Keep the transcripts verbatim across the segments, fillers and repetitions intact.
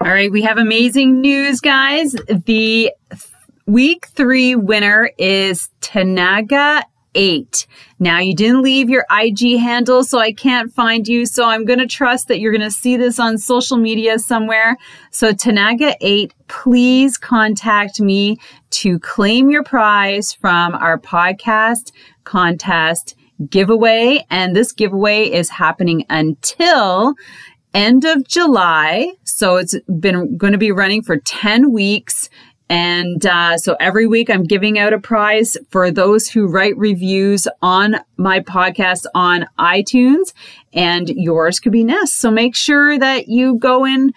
All right, we have amazing news, guys. The th- week three winner is Tanaga eight. Now, you didn't leave your I G handle, so I can't find you. So I'm going to trust that you're going to see this on social media somewhere. So Tanaga eight, please contact me to claim your prize from our podcast contest giveaway. And this giveaway is happening until end of July. So it's been going to be running for ten weeks. And uh, so every week I'm giving out a prize for those who write reviews on my podcast on iTunes, and yours could be next. So make sure that you go in,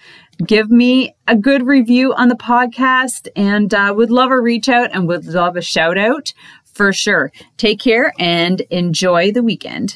give me a good review on the podcast, and uh, would love a reach out and would love a shout out for sure. Take care and enjoy the weekend.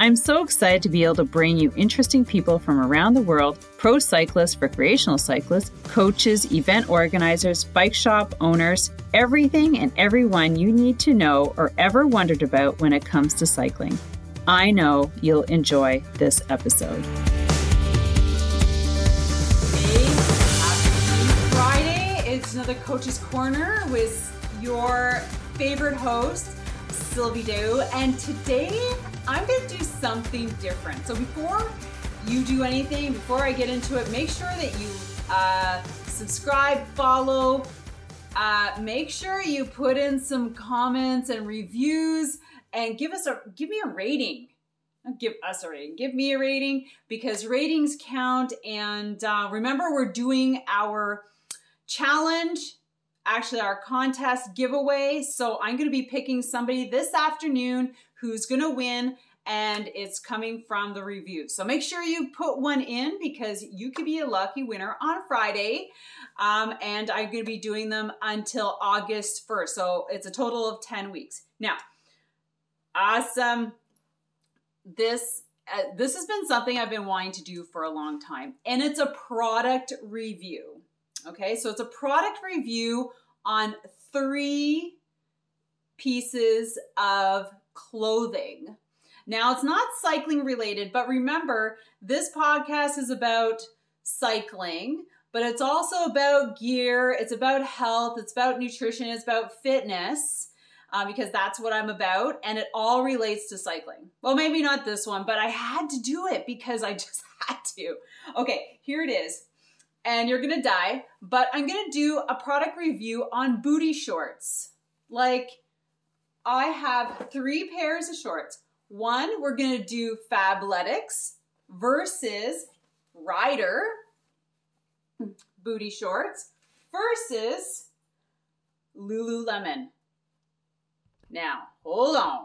I'm so excited to be able to bring you interesting people from around the world, pro cyclists, recreational cyclists, coaches, event organizers, bike shop owners, everything and everyone you need to know or ever wondered about when it comes to cycling. I know you'll enjoy this episode. Friday, it's another Coach's Corner with your favorite host, Sylvie Dau, and today I'm going to do something different. So before you do anything, before I get into it, make sure that you uh, subscribe, follow, uh, make sure you put in some comments and reviews, and give us a give me a rating. Don't give us a rating. Give me a rating, because ratings count. And uh, remember, we're doing our challenge. Actually, our contest giveaway. So I'm going to be picking somebody this afternoon who's going to win, and it's coming from the review. So make sure you put one in, because you could be a lucky winner on Friday. Um, and I'm going to be doing them until August first. So it's a total of ten weeks. Now, awesome. This, uh, this has been something I've been wanting to do for a long time, and it's a product review. Okay, so it's a product review on three pieces of clothing. Now, it's not cycling related, but remember, this podcast is about cycling, but it's also about gear, it's about health, it's about nutrition, it's about fitness, uh, because that's what I'm about, and it all relates to cycling. Well, maybe not this one, but I had to do it because I just had to. Okay, here it is. And you're gonna die, but I'm gonna do a product review on booty shorts. Like, I have three pairs of shorts. One, we're gonna do Fabletics versus Ryder booty shorts versus Lululemon. Now, hold on.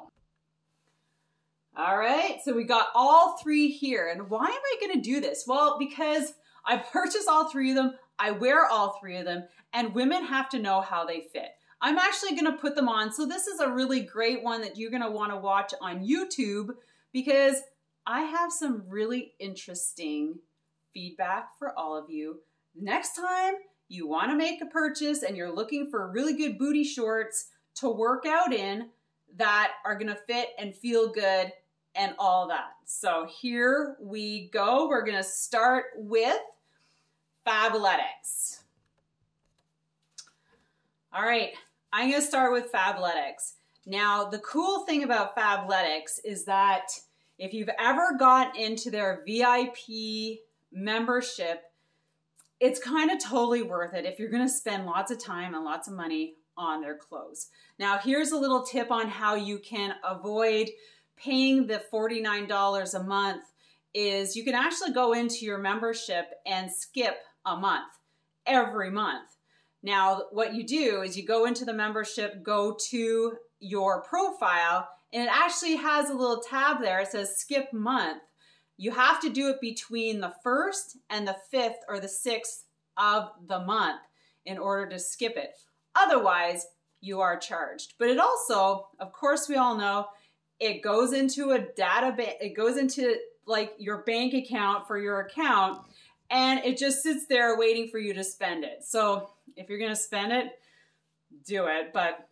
All right, so we got all three here. And why am I gonna do this? Well, because I purchase all three of them, I wear all three of them, and women have to know how they fit. I'm actually gonna put them on, so this is a really great one that you're gonna wanna watch on YouTube, because I have some really interesting feedback for all of you. Next time you wanna make a purchase and you're looking for really good booty shorts to work out in that are gonna fit and feel good and all that. So here we go. We're gonna start with Fabletics. All right, I'm gonna start with Fabletics. Now, the cool thing about Fabletics is that if you've ever gotten into their V I P membership, it's kind of totally worth it if you're gonna spend lots of time and lots of money on their clothes. Now, here's a little tip on how you can avoid paying the forty-nine dollars a month is you can actually go into your membership and skip a month every month. Now, what you do is you go into the membership, go to your profile, and it actually has a little tab there. It says skip month. You have to do it between the first and the fifth or the sixth of the month in order to skip it. Otherwise, you are charged. But it also, of course we all know, it goes into a database, it goes into like your bank account for your account, and it just sits there waiting for you to spend it. So if you're gonna spend it, do it. But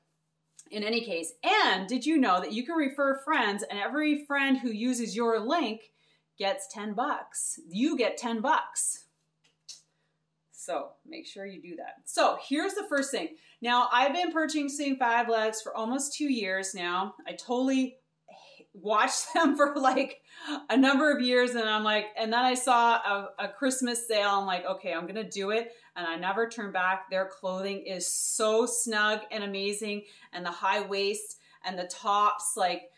in any case, and did you know that you can refer friends, and every friend who uses your link gets ten bucks? You get ten bucks. So make sure you do that. So here's the first thing. Now, I've been purchasing Fabletics for almost two years now. I totally watched them for like a number of years, and I'm like, and then I saw a, a Christmas sale. I'm like, okay, I'm gonna do it, and I never turned back. Their clothing is so snug and amazing, and the high waist and the tops, like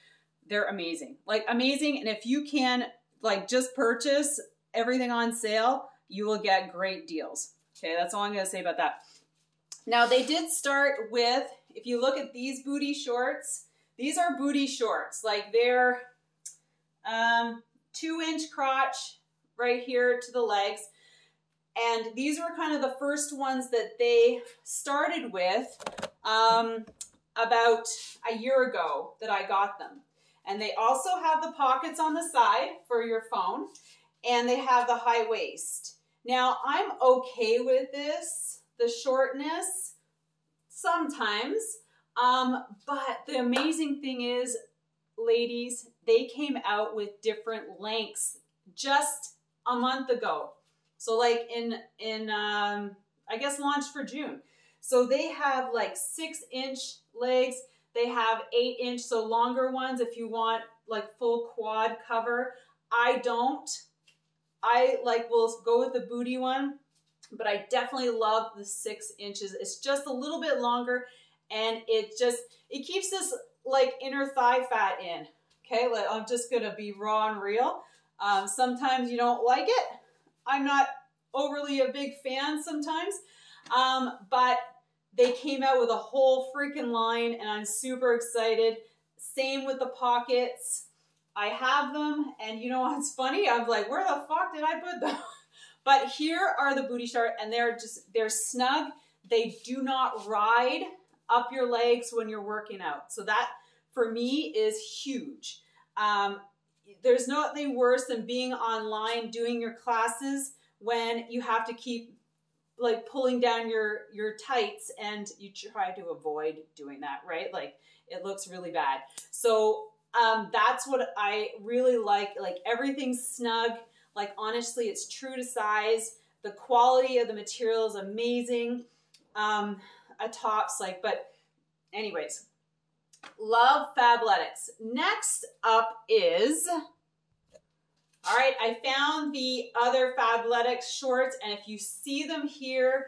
they're amazing, like amazing. And if you can like just purchase everything on sale, you will get great deals. Okay, that's all I'm gonna say about that. Now, they did start with, if you look at these booty shorts, these are booty shorts, like they're um, two inch crotch right here to the legs. And these were kind of the first ones that they started with um, about a year ago that I got them. And they also have the pockets on the side for your phone, and they have the high waist. Now, I'm okay with this, the shortness sometimes. Um, but the amazing thing is, ladies, they came out with different lengths just a month ago. So like in, in, um, I guess launched for June. So they have like six inch legs. They have eight inch, so longer ones if you want like full quad cover. I don't, I like will go with the booty one, but I definitely love the six inches. It's just a little bit longer. And it just, it keeps this like inner thigh fat in. Okay, like, I'm just gonna be raw and real. Um, sometimes you don't like it. I'm not overly a big fan sometimes, um, but they came out with a whole freaking line, and I'm super excited. Same with the pockets. I have them, and you know what's funny? I'm like, where the fuck did I put them? But here are the booty shorts, and they're just, they're snug. They do not ride up your legs when you're working out. So that for me is huge. Um, there's nothing worse than being online doing your classes when you have to keep like pulling down your, your tights, and you try to avoid doing that, right? Like it looks really bad. So um, that's what I really like. Like everything's snug. Like honestly, it's true to size. The quality of the material is amazing. Um, a tops like, but anyways, love Fabletics. Next up is, all right, I found the other Fabletics shorts, and if you see them here,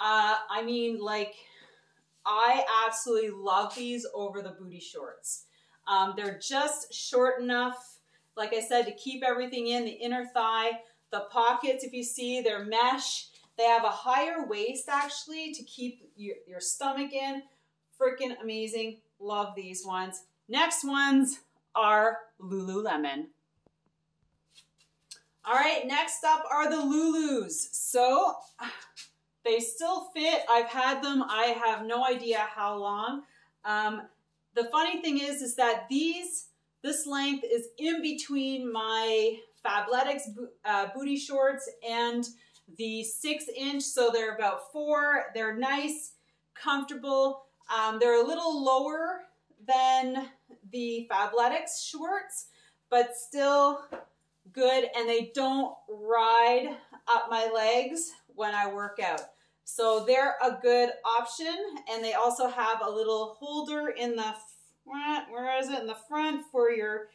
uh, I mean, like, I absolutely love these over the booty shorts. Um, they're just short enough, like I said, to keep everything in, the inner thigh, the pockets, if you see, they're mesh. They have a higher waist actually to keep your, your stomach in. Freaking amazing. Love these ones. Next ones are Lululemon. All right, next up are the Lulus. So they still fit. I've had them. I have no idea how long. Um, the funny thing is, is that these, this length is in between my Fabletics uh, booty shorts and the six inch, so they're about four. They're nice, comfortable. Um, they're a little lower than the Fabletics shorts, but still good. And they don't ride up my legs when I work out. So they're a good option. And they also have a little holder in the front, where is it? In the front for your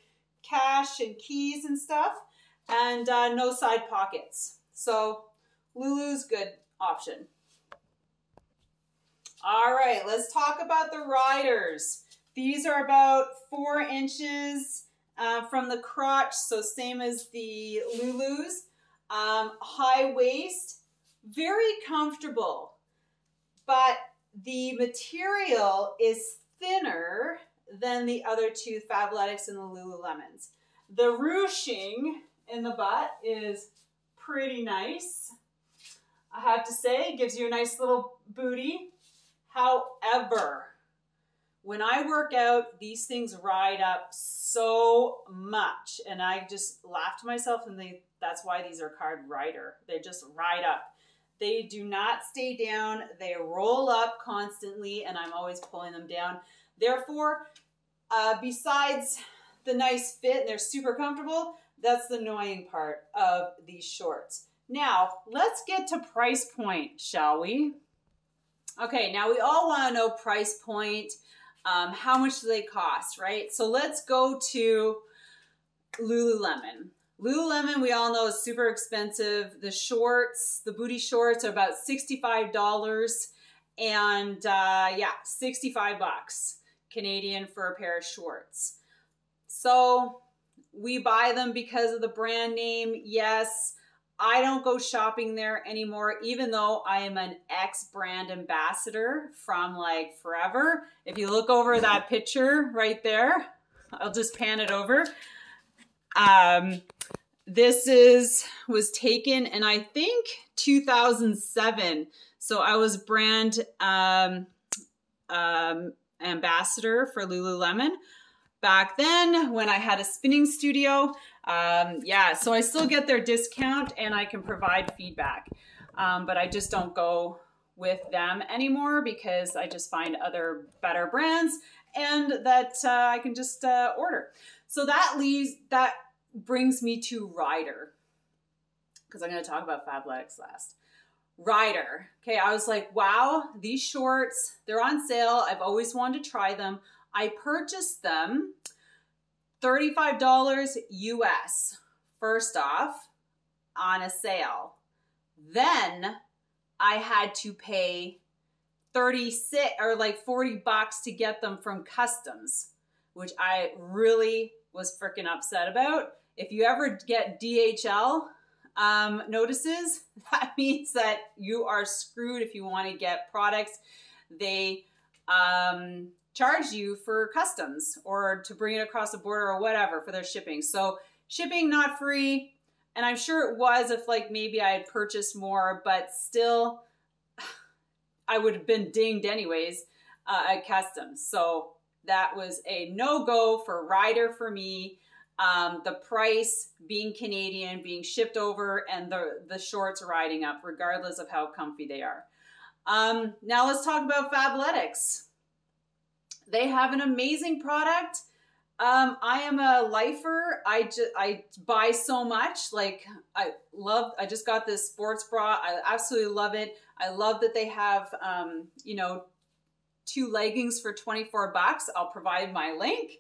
cash and keys and stuff. And uh, no side pockets. So Lulu's good option. All right, let's talk about the Ryders. These are about four inches uh, from the crotch, so same as the Lulus. Um, high waist, very comfortable, but the material is thinner than the other two, Fabletics and the Lululemons. The ruching in the butt is pretty nice. I have to say, it gives you a nice little booty. However, When I work out, these things ride up so much, and I just laugh to myself, and they, that's why these are called Ryder. They just ride up. They do not stay down. They roll up constantly, and I'm always pulling them down. Therefore, uh, besides the nice fit, and they're super comfortable, that's the annoying part of these shorts. Now, let's get to price point, shall we? Okay, now we all want to know price point. Um, how much do they cost, right? So let's go to Lululemon. Lululemon, we all know, is super expensive. The shorts, the booty shorts, are about sixty-five dollars, and uh, yeah, sixty-five bucks Canadian for a pair of shorts. So we buy them because of the brand name, yes. I don't go shopping there anymore, even though I am an ex-brand ambassador from like forever. If you look over that picture right there, I'll just pan it over. Um, this is was taken in, I think, two thousand seven. So I was brand um, um, ambassador for Lululemon back then when I had a spinning studio. Um, yeah, so I still get their discount and I can provide feedback, um, but I just don't go with them anymore because I just find other better brands and that uh, I can just uh, order. So that leaves, that brings me to Ryder, because I'm going to talk about Fabletics last. Ryder. Okay, I was like, wow, these shorts, they're on sale. I've always wanted to try them. I purchased them. thirty-five dollars U S, first off, on a sale. Then I had to pay thirty-six or like forty bucks to get them from customs, which I really was freaking upset about. If you ever get D H L um, notices, that means that you are screwed if you want to get products. They, um, charge you for customs or to bring it across the border or whatever for their shipping. So shipping not free. And I'm sure it was if like maybe I had purchased more, but still I would have been dinged anyways uh, at customs. So that was a no-go for Ryder for me. Um, the price being Canadian, being shipped over, and the, the shorts riding up regardless of how comfy they are. Um, now let's talk about Fabletics. They have an amazing product. Um, I am a lifer. I just, I buy so much. Like I love, I just got this sports bra. I absolutely love it. I love that they have, um, you know, two leggings for twenty-four bucks. I'll provide my link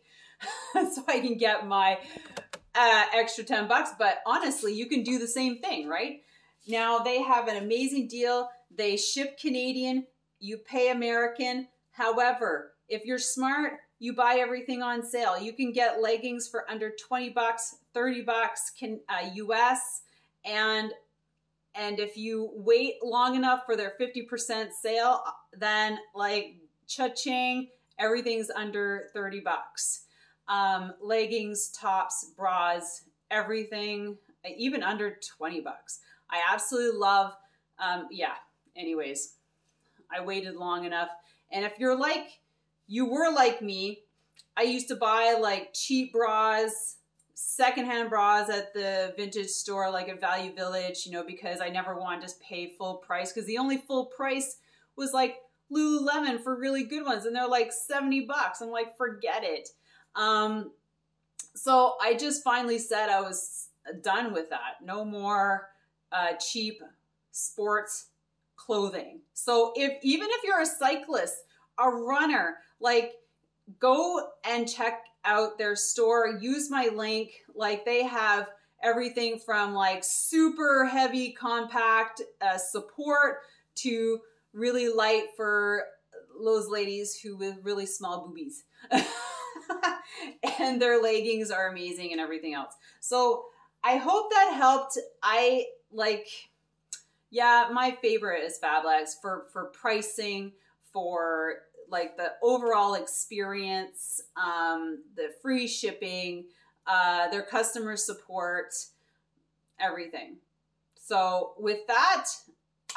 so I can get my, uh, extra ten bucks. But honestly, you can do the same thing, right? Now they have an amazing deal. They ship Canadian, you pay American. However, if you're smart, you buy everything on sale. You can get leggings for under twenty bucks, thirty bucks can, uh, U S. And, and if you wait long enough for their fifty percent sale, then like cha-ching, everything's under thirty bucks. Um, leggings, tops, bras, everything, even under twenty bucks. I absolutely love, um, yeah, anyways, I waited long enough. And if you're like, you were like me, I used to buy like cheap bras, secondhand bras at the vintage store, like at Value Village, you know, because I never wanted to pay full price because the only full price was like Lululemon for really good ones. And they're like seventy bucks. I'm like, forget it. Um, so I just finally said I was done with that. No more uh, cheap sports clothing. So if, even if you're a cyclist, a runner, like go and check out their store, use my link. Like they have everything from like super heavy compact uh, support to really light for those ladies who with really small boobies and their leggings are amazing and everything else. So I hope that helped. I like, yeah, my favorite is Fabletics for, for pricing, for like the overall experience, um, the free shipping, uh, their customer support, everything. So with that,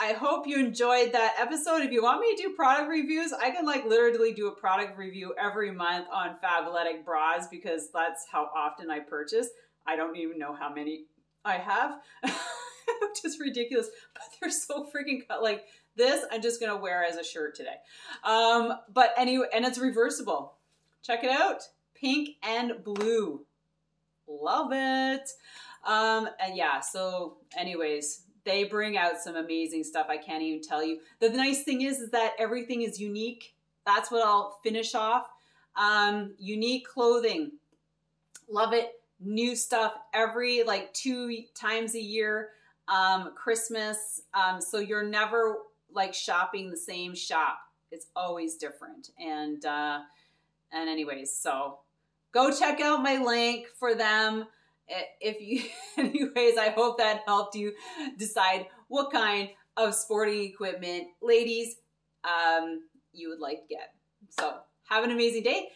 I hope you enjoyed that episode. If you want me to do product reviews, I can like literally do a product review every month on Fabletic bras because that's how often I purchase. I don't even know how many I have, which is ridiculous, but they're so freaking cut. Like this, I'm just going to wear as a shirt today. Um, but anyway, and it's reversible. Check it out. Pink and blue. Love it. Um, and yeah, so anyways, they bring out some amazing stuff. I can't even tell you. The nice thing is, is that everything is unique. That's what I'll finish off. Um, unique clothing. Love it. New stuff every like two times a year. Um, Christmas. Um, so you're never like shopping the same shop. It's always different. And, uh, and anyways, so go check out my link for them. If you, anyways, I hope that helped you decide what kind of sporting equipment, ladies, um, you would like to get. So have an amazing day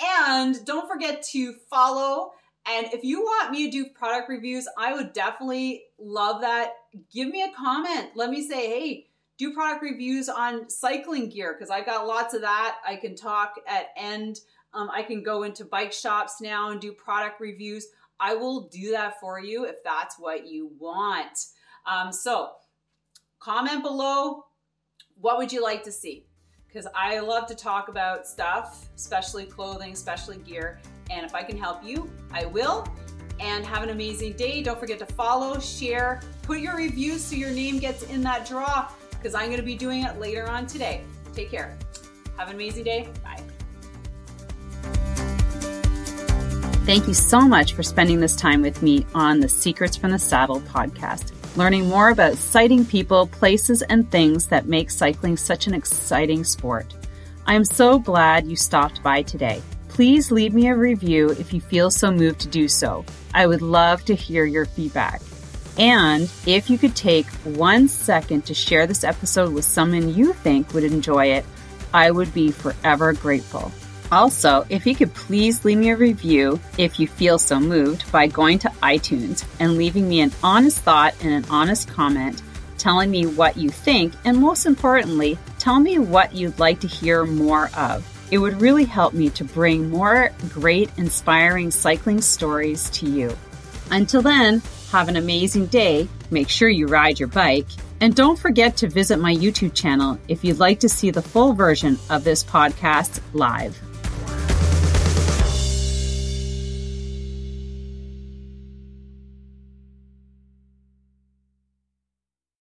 and don't forget to follow. And if you want me to do product reviews, I would definitely love that. Give me a comment. Let me say, hey, do product reviews on cycling gear. Cause I got lots of that. I can talk at end. Um, I can go into bike shops now and do product reviews. I will do that for you if that's what you want. Um, so comment below, what would you like to see? Because I love to talk about stuff, especially clothing, especially gear. And if I can help you, I will. And have an amazing day. Don't forget to follow, share, put your reviews so your name gets in that draw because I'm going to be doing it later on today. Take care. Have an amazing day. Bye. Thank you so much for spending this time with me on the Secrets from the Saddle podcast, learning more about sighting people, places, and things that make cycling such an exciting sport. I am so glad you stopped by today. Please leave me a review if you feel so moved to do so. I would love to hear your feedback. And if you could take one second to share this episode with someone you think would enjoy it, I would be forever grateful. Also, if you could please leave me a review if you feel so moved by going to iTunes and leaving me an honest thought and an honest comment, telling me what you think, and most importantly, tell me what you'd like to hear more of. It would really help me to bring more great, inspiring cycling stories to you. Until then, have an amazing day, make sure you ride your bike, and don't forget to visit my YouTube channel if you'd like to see the full version of this podcast live.